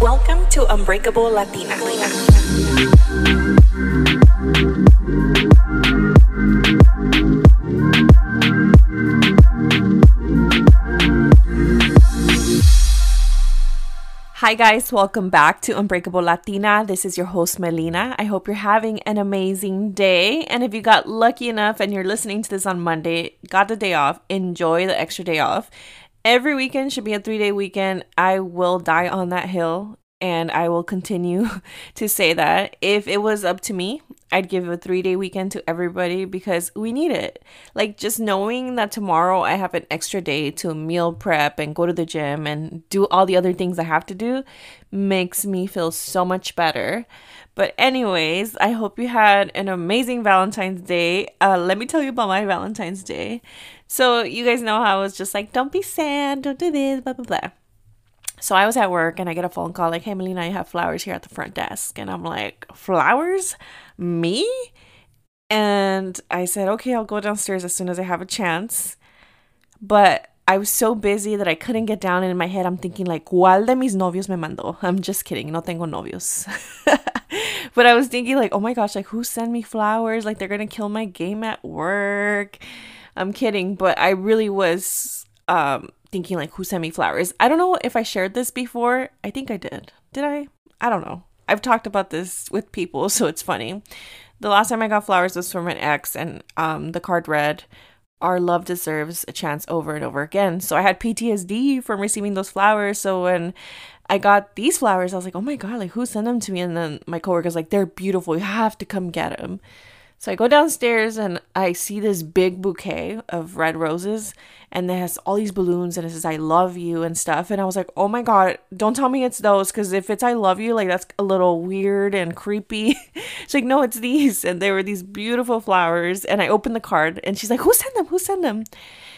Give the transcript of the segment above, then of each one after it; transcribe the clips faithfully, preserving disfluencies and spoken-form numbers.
Welcome to Unbreakable Latina. Hi guys, welcome back to Unbreakable Latina. This is your host Melina. I hope you're having an amazing day. And if you got lucky enough and you're listening to this on Monday, got the day off, enjoy the extra day off. Every weekend should be a three-day weekend. I will die on that hill, and I will continue to say that. If it was up to me, I'd give a three-day weekend to everybody because we need it. Like, just knowing that tomorrow I have an extra day to meal prep and go to the gym and do all the other things I have to do makes me feel so much better. But anyways, I hope you had an amazing Valentine's Day. Uh, let me tell you about my Valentine's Day. So you guys know how I was just like, don't be sad, don't do this, blah, blah, blah. So I was at work and I get a phone call like, hey, Melina, I have flowers here at the front desk. And I'm like, flowers? Me? And I said, okay, I'll go downstairs as soon as I have a chance. But I was so busy that I couldn't get down. And in my head, I'm thinking like, ¿cuál de mis novios me mandó? I'm just kidding. No tengo novios. But I was thinking like, oh my gosh, like who sent me flowers? Like they're going to kill my game at work. I'm kidding. But I really was... um. thinking like, who sent me flowers? I don't know if I shared this before. I think I did. Did I? I don't know. I've talked about this with people, so it's funny. The last time I got flowers was from an ex, and um, the card read, "Our love deserves a chance over and over again." So I had P T S D from receiving those flowers. So when I got these flowers, I was like, "Oh my god! Like who sent them to me?" And then my coworker's like, "They're beautiful. You have to come get them." So I go downstairs and I see this big bouquet of red roses and it has all these balloons and it says, I love you and stuff. And I was like, oh my God, don't tell me it's those. Cause if it's, I love you, like that's a little weird and creepy. She's like, no, it's these. And they were these beautiful flowers. And I opened the card and she's like, who sent them? Who sent them?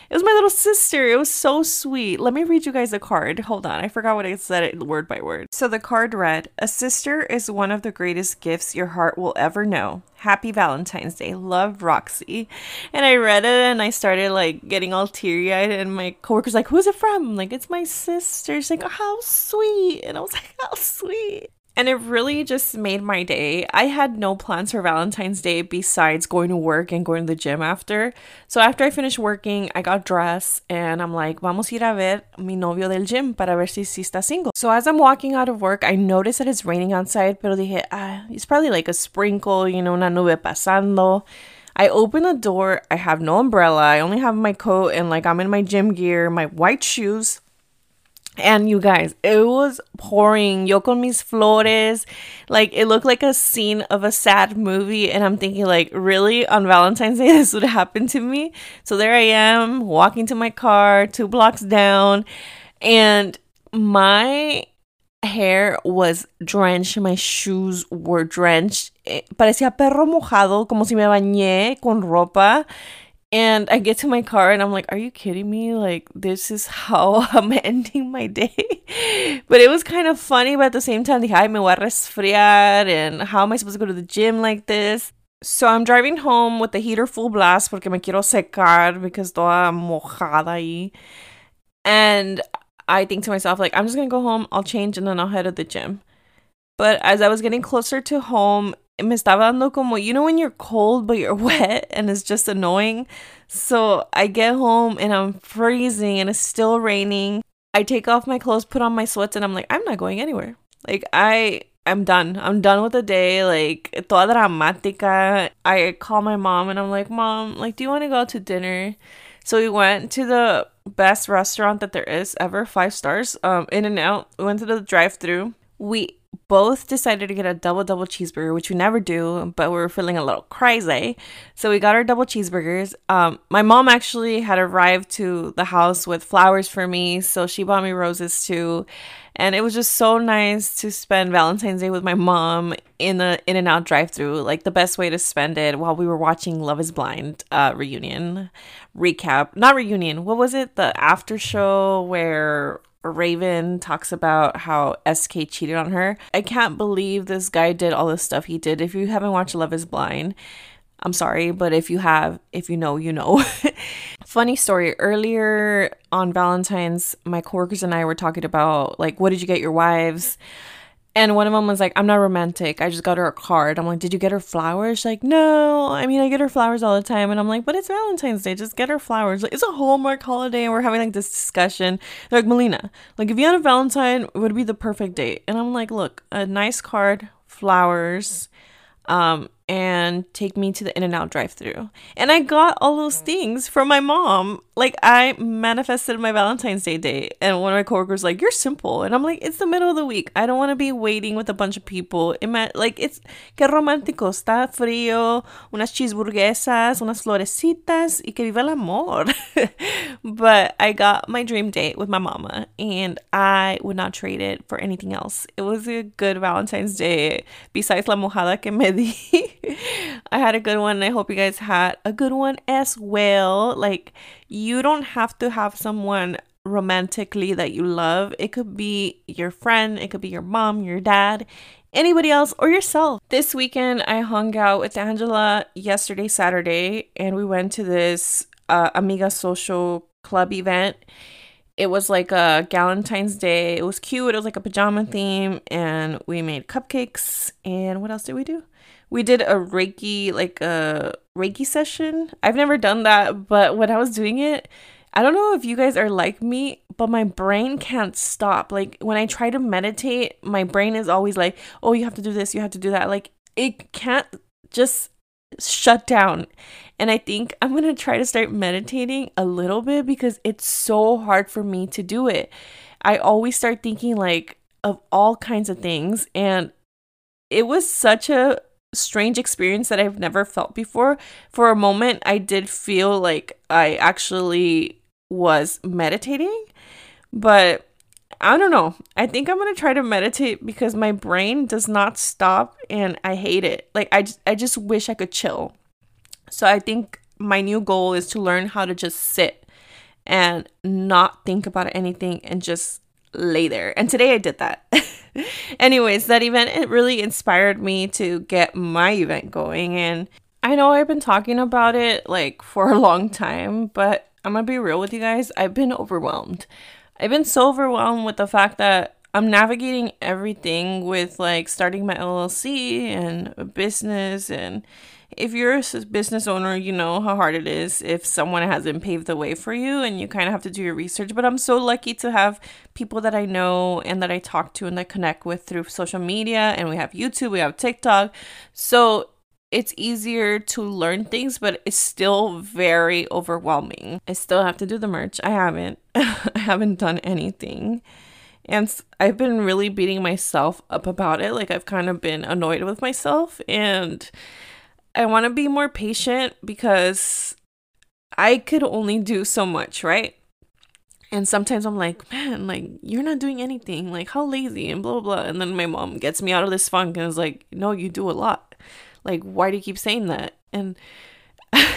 It was my little sister. It was so sweet. Let me read you guys the card. Hold on. I forgot what I said it word by word. So the card read, a sister is one of the greatest gifts your heart will ever know. Happy Valentine's Day. Love, Roxy. And I read it and I started like getting all teary-eyed and my coworker's like, who's it from? I'm like, it's my sister. She's like, oh, how sweet. And I was like, how sweet. And it really just made my day. I had no plans for Valentine's Day besides going to work and going to the gym after. So after I finished working, I got dressed and I'm like, vamos a ir a ver mi novio del gym para ver si, si está single. So as I'm walking out of work, I noticed that it's raining outside, pero dije, ah, it's probably like a sprinkle, you know, una nube pasando. I open the door. I have no umbrella. I only have my coat and like I'm in my gym gear, my white shoes. And you guys, it was pouring. Yo con mis flores. Like, it looked like a scene of a sad movie. And I'm thinking, like, really? On Valentine's Day, this would happen to me? So there I am, walking to my car, two blocks down. And my hair was drenched. My shoes were drenched. Parecía perro mojado, como si me bañé con ropa. And I get to my car and I'm like, are you kidding me? Like, this is how I'm ending my day. But it was kind of funny, but at the same time, like, ay, me voy a resfriar, and how am I supposed to go to the gym like this? So I'm driving home with the heater full blast porque me quiero secar because toda mojada ahí. And I think to myself, like, I'm just going to go home, I'll change, and then I'll head to the gym. But as I was getting closer to home, me estaba dando como, you know when you're cold but you're wet and it's just annoying. So I get home and I'm freezing and it's still raining. I take off my clothes, put on my sweats, and I'm like, I'm not going anywhere. Like, I, I'm done. I'm done with the day. Like, toda dramática. I call my mom and I'm like, Mom, like, do you want to go out to dinner? So we went to the best restaurant that there is ever, five stars, um, In-N-Out. We went to the drive-thru. We both decided to get a double double cheeseburger, which we never do, but we were feeling a little crazy, so we got our double cheeseburgers. Um my mom actually had arrived to the house with flowers for me, so she bought me roses too, and it was just so nice to spend Valentine's Day with my mom in the In-N-Out drive-thru, like the best way to spend it, while we were watching Love is Blind uh reunion recap not reunion what was it the after show where Raven talks about how S K cheated on her. I can't believe this guy did all this stuff he did. If you haven't watched Love is Blind, I'm sorry, but if you have, if you know, you know. Funny story, earlier on Valentine's, my coworkers and I were talking about, like, what did you get your wives? And one of them was like, I'm not romantic. I just got her a card. I'm like, did you get her flowers? She's like, no. I mean, I get her flowers all the time. And I'm like, but it's Valentine's Day. Just get her flowers. Like, it's a Hallmark holiday. And we're having like this discussion. They're like, Melina, like if you had a Valentine, it would be the perfect date. And I'm like, look, a nice card, flowers, um, and take me to the In-N-Out drive-thru. And I got all those things from my mom. Like, I manifested my Valentine's Day date. And one of my coworkers was like, you're simple. And I'm like, it's the middle of the week. I don't want to be waiting with a bunch of people. Ima- like, it's, que romántico, está frío, unas cheeseburguesas, unas florecitas, y que viva el amor. But I got my dream date with my mama, and I would not trade it for anything else. It was a good Valentine's Day, besides la mojada que me di. I had a good one, and I hope you guys had a good one as well. Like, you don't have to have someone romantically that you love. It could be your friend, it could be your mom, your dad, anybody else, or yourself. This weekend, I hung out with Angela yesterday, Saturday, and we went to this uh, Amiga Social Club event. It was like a Galentine's Day. It was cute. It was like a pajama theme, and we made cupcakes. And what else did we do? We did a Reiki, like a Reiki session. I've never done that, but when I was doing it, I don't know if you guys are like me, but my brain can't stop. Like, when I try to meditate, my brain is always like, oh, you have to do this, you have to do that. Like, it can't just shut down. And I think I'm going to try to start meditating a little bit, because it's so hard for me to do it. I always start thinking, like, of all kinds of things. And it was such a strange experience that I've never felt before. For a moment, I did feel like I actually was meditating, but I don't know. I think I'm going to try to meditate, because my brain does not stop, and I hate it. Like, I just, I just wish I could chill. So I think my new goal is to learn how to just sit and not think about anything and just lay there. And today I did that. Anyways, that event, it really inspired me to get my event going. And I know I've been talking about it like for a long time, but I'm gonna be real with you guys. I've been overwhelmed. I've been so overwhelmed with the fact that I'm navigating everything with, like, starting my L L C and a business. And if you're a business owner, you know how hard it is if someone hasn't paved the way for you, and you kind of have to do your research. But I'm so lucky to have people that I know and that I talk to and I connect with through social media. And we have YouTube, we have TikTok. So it's easier to learn things, but it's still very overwhelming. I still have to do the merch. I haven't. I haven't done anything. And I've been really beating myself up about it. Like, I've kind of been annoyed with myself, and I want to be more patient, because I could only do so much, right? And sometimes I'm like, man, like, you're not doing anything. Like, how lazy, and blah, blah, blah. And then my mom gets me out of this funk and is like, no, you do a lot. Like, why do you keep saying that? And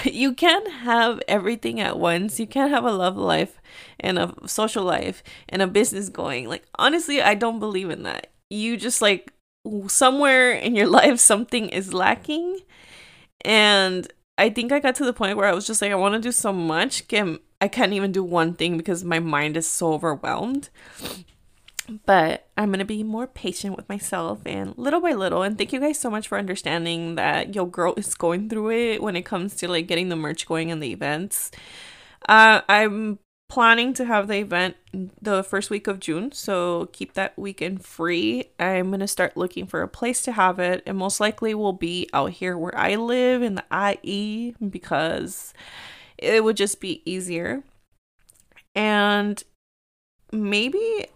you can't have everything at once. You can't have a love life and a social life and a business going. Like, honestly, I don't believe in that. You just, like, somewhere in your life, something is lacking. And I think I got to the point where I was just like, I want to do so much. I can't even do one thing because my mind is so overwhelmed. But I'm going to be more patient with myself, and little by little. And thank you guys so much for understanding that your girl is going through it when it comes to, like, getting the merch going and the events. Uh, I'm planning to have the event the first week of June, so keep that weekend free. I'm going to start looking for a place to have it. It most likely will be out here where I live in the I E, because it would just be easier. And maybe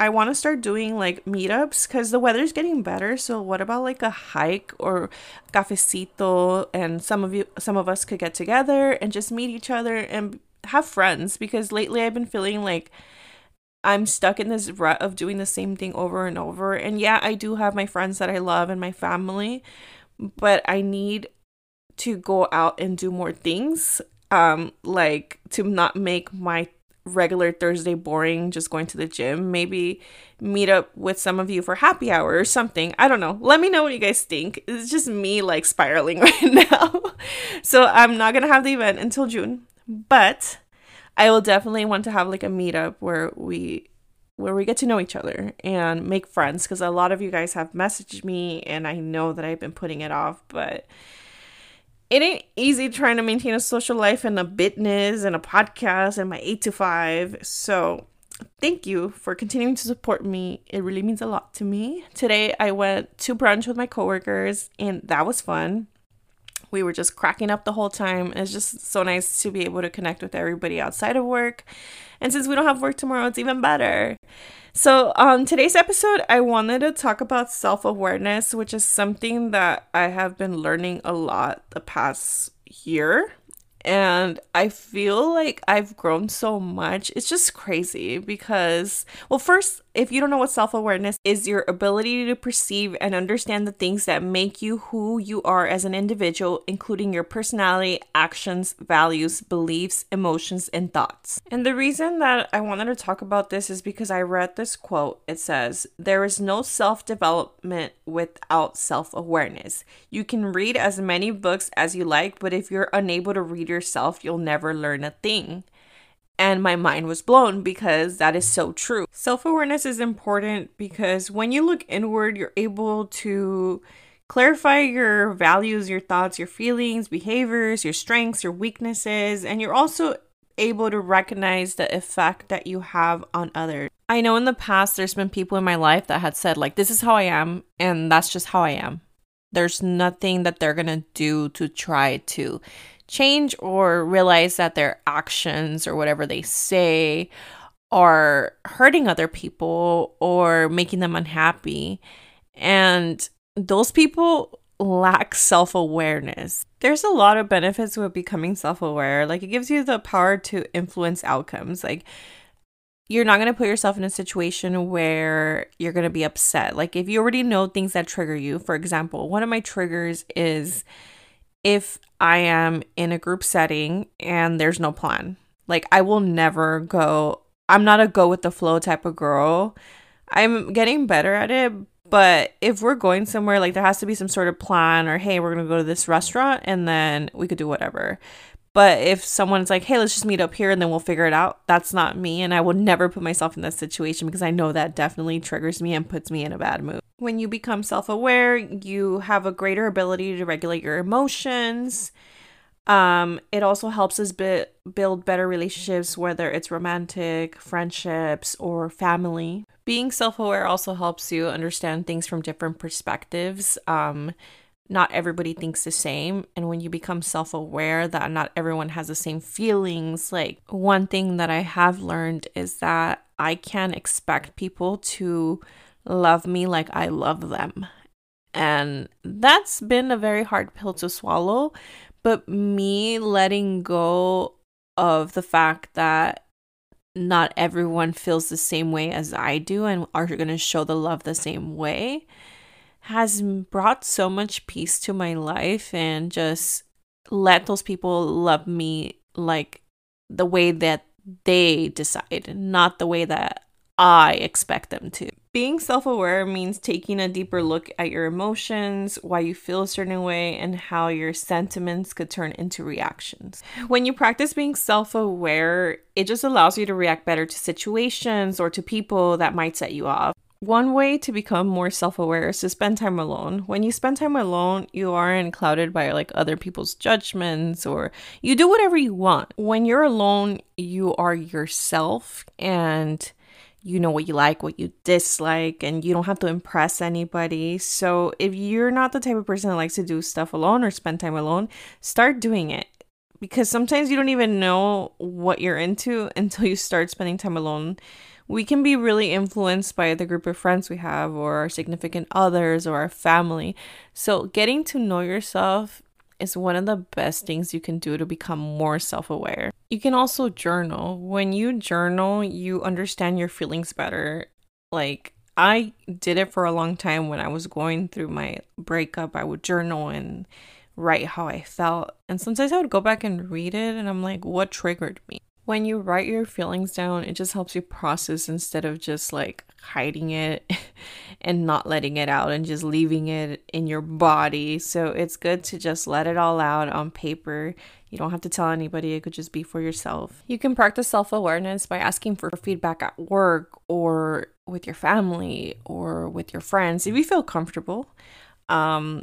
I want to start doing, like, meetups, because the weather's getting better. So what about, like, a hike or cafecito, and some of you, some of us could get together and just meet each other and have friends? Because lately I've been feeling like I'm stuck in this rut of doing the same thing over and over. And yeah, I do have my friends that I love and my family, but I need to go out and do more things, um, like, to not make my regular Thursday boring, just going to the gym, maybe meet up with some of you for happy hour or something. I don't know. Let me know what you guys think. It's just me like spiraling right now. So I'm not going to have the event until June, but I will definitely want to have like a meetup where we where we get to know each other and make friends, because a lot of you guys have messaged me and I know that I've been putting it off, but it ain't easy trying to maintain a social life and a business and a podcast and my eight to five. So thank you for continuing to support me. It really means a lot to me. Today, I went to brunch with my coworkers and that was fun. We were just cracking up the whole time. It's just so nice to be able to connect with everybody outside of work. And since we don't have work tomorrow, it's even better. So um, today's episode, I wanted to talk about self-awareness, which is something that I have been learning a lot the past year. And I feel like I've grown so much. It's just crazy because, well, first, if you don't know what self-awareness is, your ability to perceive and understand the things that make you who you are as an individual, including your personality, actions, values, beliefs, emotions, and thoughts. And the reason that I wanted to talk about this is because I read this quote. It says, "There is no self-development without self-awareness. You can read as many books as you like, but if you're unable to read yourself, you'll never learn a thing." And my mind was blown because that is so true. Self-awareness is important because when you look inward, you're able to clarify your values, your thoughts, your feelings, behaviors, your strengths, your weaknesses, and you're also able to recognize the effect that you have on others. I know in the past, there's been people in my life that had said, like, this is how I am, and that's just how I am. There's nothing that they're gonna do to try to change or realize that their actions or whatever they say are hurting other people or making them unhappy. And those people lack self-awareness. There's a lot of benefits with becoming self-aware. Like, it gives you the power to influence outcomes. Like, you're not going to put yourself in a situation where you're going to be upset. Like, if you already know things that trigger you, for example, one of my triggers is if I am in a group setting and there's no plan. Like, I will never go, I'm not a go with the flow type of girl. I'm getting better at it, but if we're going somewhere, like, there has to be some sort of plan, or, hey, we're going to go to this restaurant and then we could do whatever. But if someone's like, hey, let's just meet up here and then we'll figure it out, that's not me. And I will never put myself in that situation because I know that definitely triggers me and puts me in a bad mood. When you become self-aware, you have a greater ability to regulate your emotions. Um, it also helps us be- build better relationships, whether it's romantic, friendships, or family. Being self-aware also helps you understand things from different perspectives. Um, Not everybody thinks the same. And when you become self-aware that not everyone has the same feelings, like, one thing that I have learned is that I can't expect people to love me like I love them. And that's been a very hard pill to swallow. But me letting go of the fact that not everyone feels the same way as I do and are going to show the love the same way has brought so much peace to my life, and just let those people love me like the way that they decide, not the way that I expect them to. Being self-aware means taking a deeper look at your emotions, why you feel a certain way, and how your sentiments could turn into reactions. When you practice being self-aware, it just allows you to react better to situations or to people that might set you off. One way to become more self-aware is to spend time alone. When you spend time alone, you aren't clouded by, like, other people's judgments, or you do whatever you want. When you're alone, you are yourself, and you know what you like, what you dislike, and you don't have to impress anybody. So if you're not the type of person that likes to do stuff alone or spend time alone, start doing it. Because sometimes you don't even know what you're into until you start spending time alone. We can be really influenced by the group of friends we have, or our significant others, or our family. So getting to know yourself is one of the best things you can do to become more self-aware. You can also journal. When you journal, you understand your feelings better. Like, I did it for a long time when I was going through my breakup. I would journal and write how I felt. And sometimes I would go back and read it and I'm like, what triggered me? When you write your feelings down, it just helps you process instead of just like hiding it and not letting it out and just leaving it in your body. So it's good to just let it all out on paper. You don't have to tell anybody. It could just be for yourself. You can practice self-awareness by asking for feedback at work or with your family or with your friends if you feel comfortable. Um,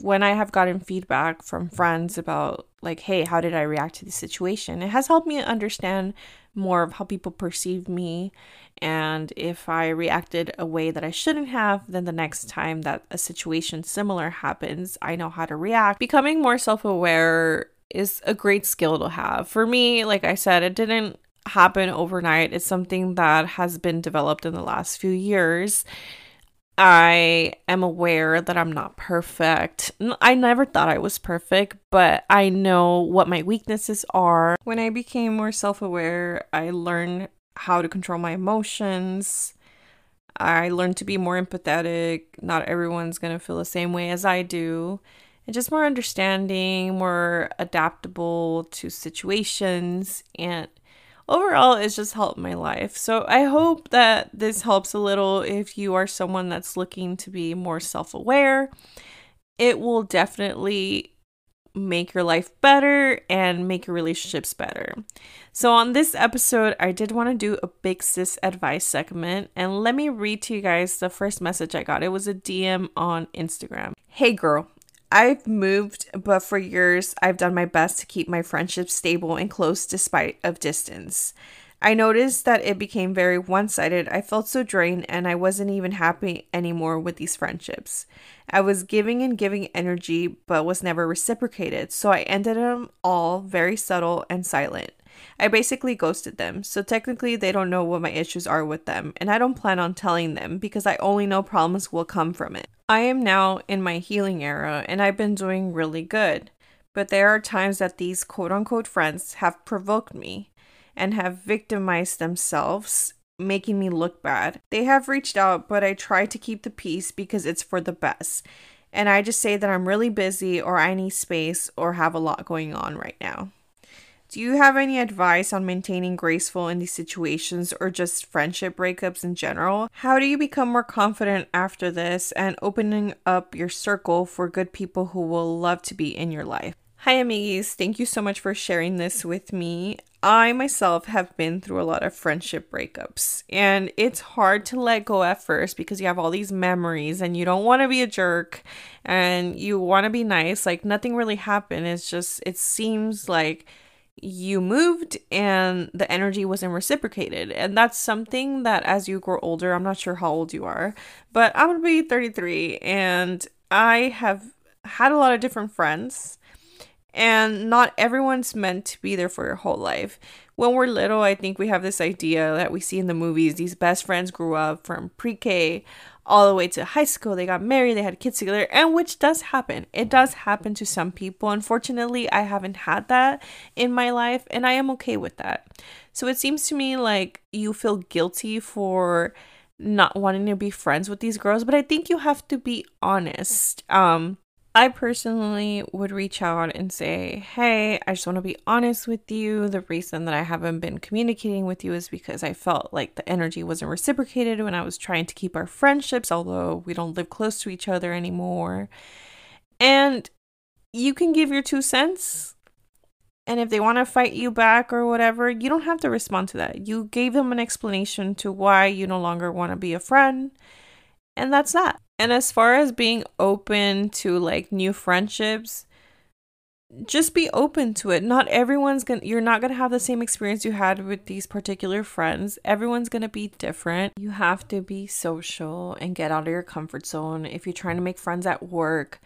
when I have gotten feedback from friends about like, hey, how did I react to this situation? It has helped me understand more of how people perceive me. And if I reacted a way that I shouldn't have, then the next time that a situation similar happens, I know how to react. Becoming more self-aware is a great skill to have. For me, like I said, it didn't happen overnight. It's something that has been developed in the last few years. I am aware that I'm not perfect. I never thought I was perfect, but I know what my weaknesses are. When I became more self-aware, I learned how to control my emotions. I learned to be more empathetic. Not everyone's going to feel the same way as I do. And just more understanding, more adaptable to situations. And overall, it's just helped my life. So I hope that this helps a little if you are someone that's looking to be more self-aware. It will definitely make your life better and make your relationships better. So on this episode, I did want to do a big sis advice segment. And let me read to you guys the first message I got. It was a D M on Instagram. Hey girl. I've moved, but for years, I've done my best to keep my friendship stable and close despite of distance. I noticed that it became very one-sided. I felt so drained and I wasn't even happy anymore with these friendships. I was giving and giving energy, but was never reciprocated. So I ended them all very subtle and silent. I basically ghosted them. So technically, they don't know what my issues are with them. And I don't plan on telling them because I only know problems will come from it. I am now in my healing era and I've been doing really good. But there are times that these quote-unquote friends have provoked me and have victimized themselves, making me look bad. They have reached out, but I try to keep the peace because it's for the best. And I just say that I'm really busy or I need space or have a lot going on right now. Do you have any advice on maintaining graceful in these situations or just friendship breakups in general? How do you become more confident after this and opening up your circle for good people who will love to be in your life? Hi, amigos. Thank you so much for sharing this with me. I myself have been through a lot of friendship breakups and it's hard to let go at first because you have all these memories and you don't want to be a jerk and you want to be nice. Like nothing really happened. It's just, it seems like you moved and the energy wasn't reciprocated. And that's something that as you grow older, I'm not sure how old you are, but I'm gonna be thirty-three and I have had a lot of different friends and not everyone's meant to be there for your whole life. When we're little, I think we have this idea that we see in the movies, these best friends grew up from pre-K all the way to high school. They got married, they had kids together, and which does happen. It does happen to some people. Unfortunately, I haven't had that in my life, and I am okay with that. So it seems to me like you feel guilty for not wanting to be friends with these girls, but I think you have to be honest. Um, I personally would reach out and say, hey, I just want to be honest with you. The reason that I haven't been communicating with you is because I felt like the energy wasn't reciprocated when I was trying to keep our friendships, although we don't live close to each other anymore. And you can give your two cents. And if they want to fight you back or whatever, you don't have to respond to that. You gave them an explanation to why you no longer want to be a friend. And that's that. And as far as being open to like new friendships, just be open to it. Not everyone's gonna, you're not gonna have the same experience you had with these particular friends. Everyone's gonna be different. You have to be social and get out of your comfort zone. If you're trying to make friends at work,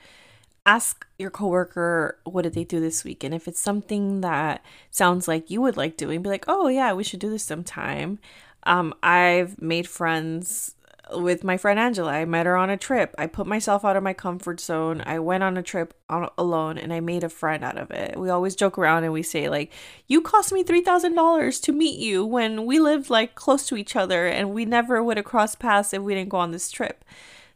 ask your coworker, what did they do this week? And if it's something that sounds like you would like doing, be like, oh yeah, we should do this sometime. Um, I've made friends with my friend Angela. I met her on a trip. I put myself out of my comfort zone. I went on a trip on, alone and I made a friend out of it. We always joke around and we say like, you cost me three thousand dollars to meet you when we lived like close to each other and we never would have crossed paths if we didn't go on this trip.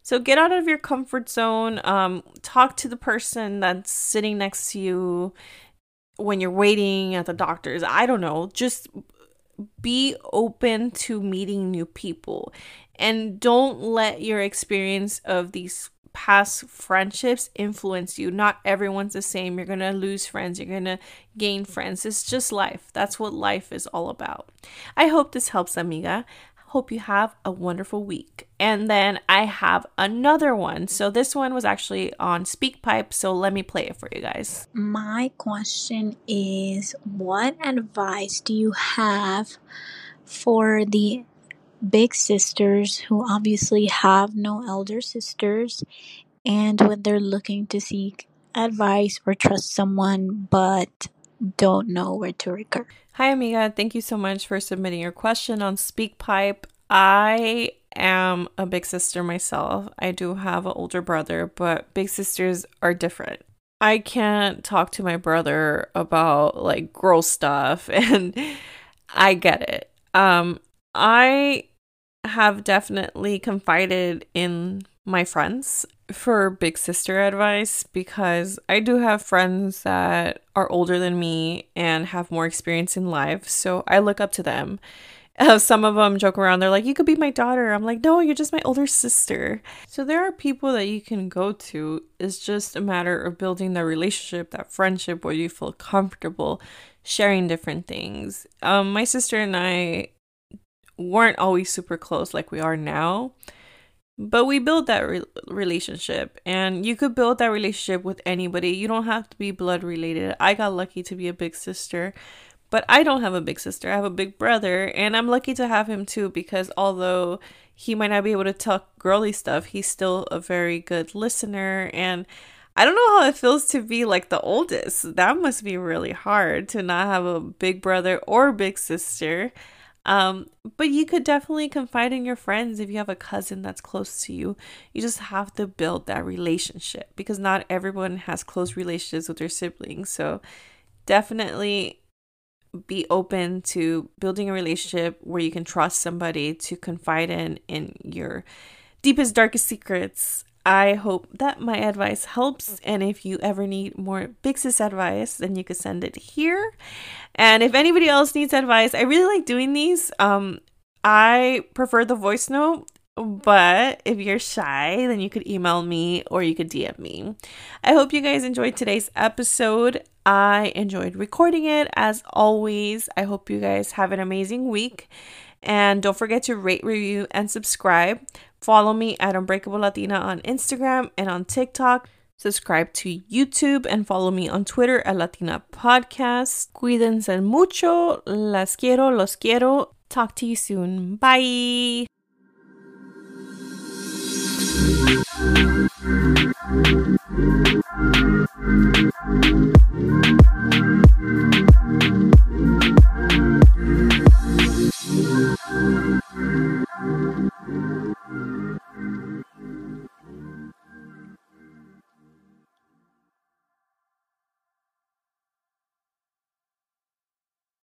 So get out of your comfort zone. Um, talk to the person that's sitting next to you. when you're waiting at the doctor's, I don't know, just be open to meeting new people and don't let your experience of these past friendships influence you. Not everyone's the same. You're gonna lose friends, you're gonna gain friends. It's just life. That's what life is all about. I hope this helps, amiga. Hope you have a wonderful week. And then I have another one. So this one was actually on SpeakPipe. So let me play it for you guys. My question is, what advice do you have for the big sisters who obviously have no elder sisters and when they're looking to seek advice or trust someone but don't know where to recur? Hi, amiga. Thank you so much for submitting your question on SpeakPipe. I am a big sister myself. I do have an older brother, but big sisters are different. I can't talk to my brother about like girl stuff, and I get it. Um, I have definitely confided in my friends for big sister advice because I do have friends that are older than me and have more experience in life, so I look up to them. Uh, some of them joke around, they're like, you could be my daughter. I'm like, no, you're just my older sister. So there are people that you can go to. It's just a matter of building that relationship, that friendship where you feel comfortable sharing different things. Um, my sister and I weren't always super close like we are now, but we build that re- relationship, and you could build that relationship with anybody. You don't have to be blood related. I got lucky to be a big sister, but I don't have a big sister. I have a big brother, and I'm lucky to have him too, because although he might not be able to talk girly stuff, he's still a very good listener. And I don't know how it feels to be like the oldest. That must be really hard to not have a big brother or big sister. Um, but you could definitely confide in your friends if you have a cousin that's close to you. You just have to build that relationship because not everyone has close relationships with their siblings. So definitely be open to building a relationship where you can trust somebody to confide in in your deepest, darkest secrets. I hope that my advice helps, and if you ever need more big sis advice, then you could send it here. And if anybody else needs advice, I really like doing these. Um, I prefer the voice note, but if you're shy, then you could email me or you could D M me. I hope you guys enjoyed today's episode. I enjoyed recording it as always. I hope you guys have an amazing week. And don't forget to rate, review, and subscribe. Follow me at Unbreakable Latina on Instagram and on TikTok. Subscribe to YouTube and follow me on Twitter at Latina Podcast. Cuídense mucho. Las quiero, los quiero. Talk to you soon. Bye.